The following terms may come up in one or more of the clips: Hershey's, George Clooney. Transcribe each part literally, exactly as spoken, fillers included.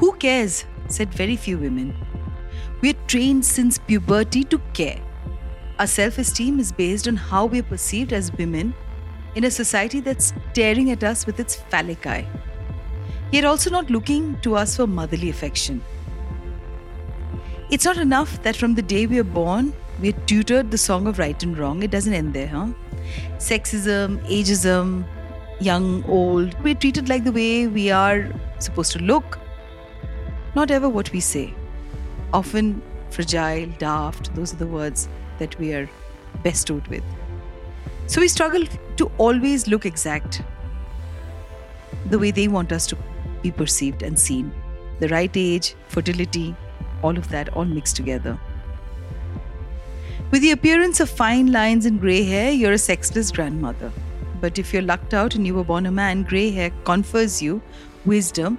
Who cares? Said very few women. We are trained since puberty to care. Our self-esteem is based on how we are perceived as women in a society that's staring at us with its phallic eye, yet also not looking to us for motherly affection. It's not enough that from the day we are born, we are tutored the song of right and wrong. It doesn't end there, huh? Sexism, ageism, young, old, we're treated like the way we are supposed to look, not ever what we say. Often fragile, daft, those are the words that we are bestowed with. So we struggle to always look exact, the way they want us to be perceived and seen. The right age, fertility, all of that all mixed together. With the appearance of fine lines and grey hair, you're a sexless grandmother. But if you're lucked out and you were born a man, grey hair confers you wisdom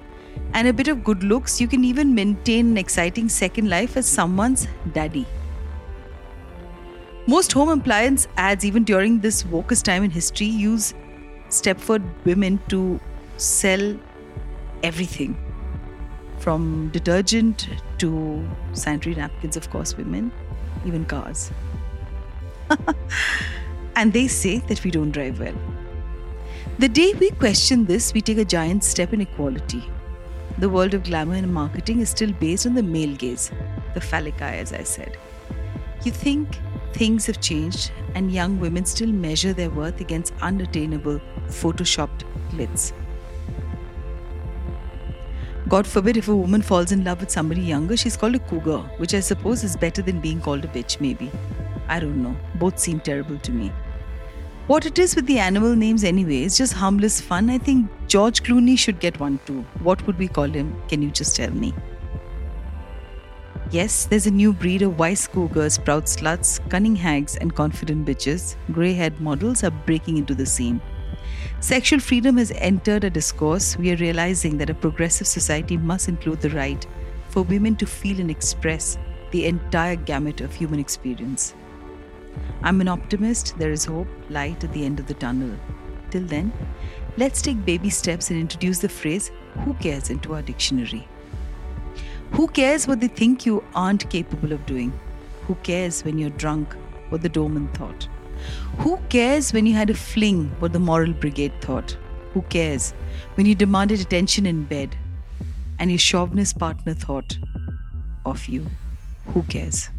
and a bit of good looks. You can even maintain an exciting second life as someone's daddy. Most home appliance ads, even during this woke's time in history, use Stepford women to sell everything, from detergent to sanitary napkins, of course, women, even cars. And they say that we don't drive well. The day we question this, we take a giant step in equality. The world of glamour and marketing is still based on the male gaze, the phallic eye, as I said. You think things have changed and young women still measure their worth against unattainable, photoshopped glitz. God forbid if a woman falls in love with somebody younger, she's called a cougar, which I suppose is better than being called a bitch, maybe. I don't know. Both seem terrible to me. What it is with the animal names anyway, it's just harmless fun. I think George Clooney should get one too. What would we call him? Can you just tell me? Yes, there's a new breed of wise cougars, proud sluts, cunning hags and confident bitches. Grey-haired models are breaking into the scene. Sexual freedom has entered a discourse. We are realizing that a progressive society must include the right for women to feel and express the entire gamut of human experience. I'm an optimist. There is hope, light at the end of the tunnel. Till then, let's take baby steps and introduce the phrase "who cares" into our dictionary. Who cares what they think you aren't capable of doing? Who cares when you're drunk what the doorman thought? Who cares when you had a fling what the moral brigade thought? Who cares when you demanded attention in bed and your chauvinist partner thought of you? Who cares?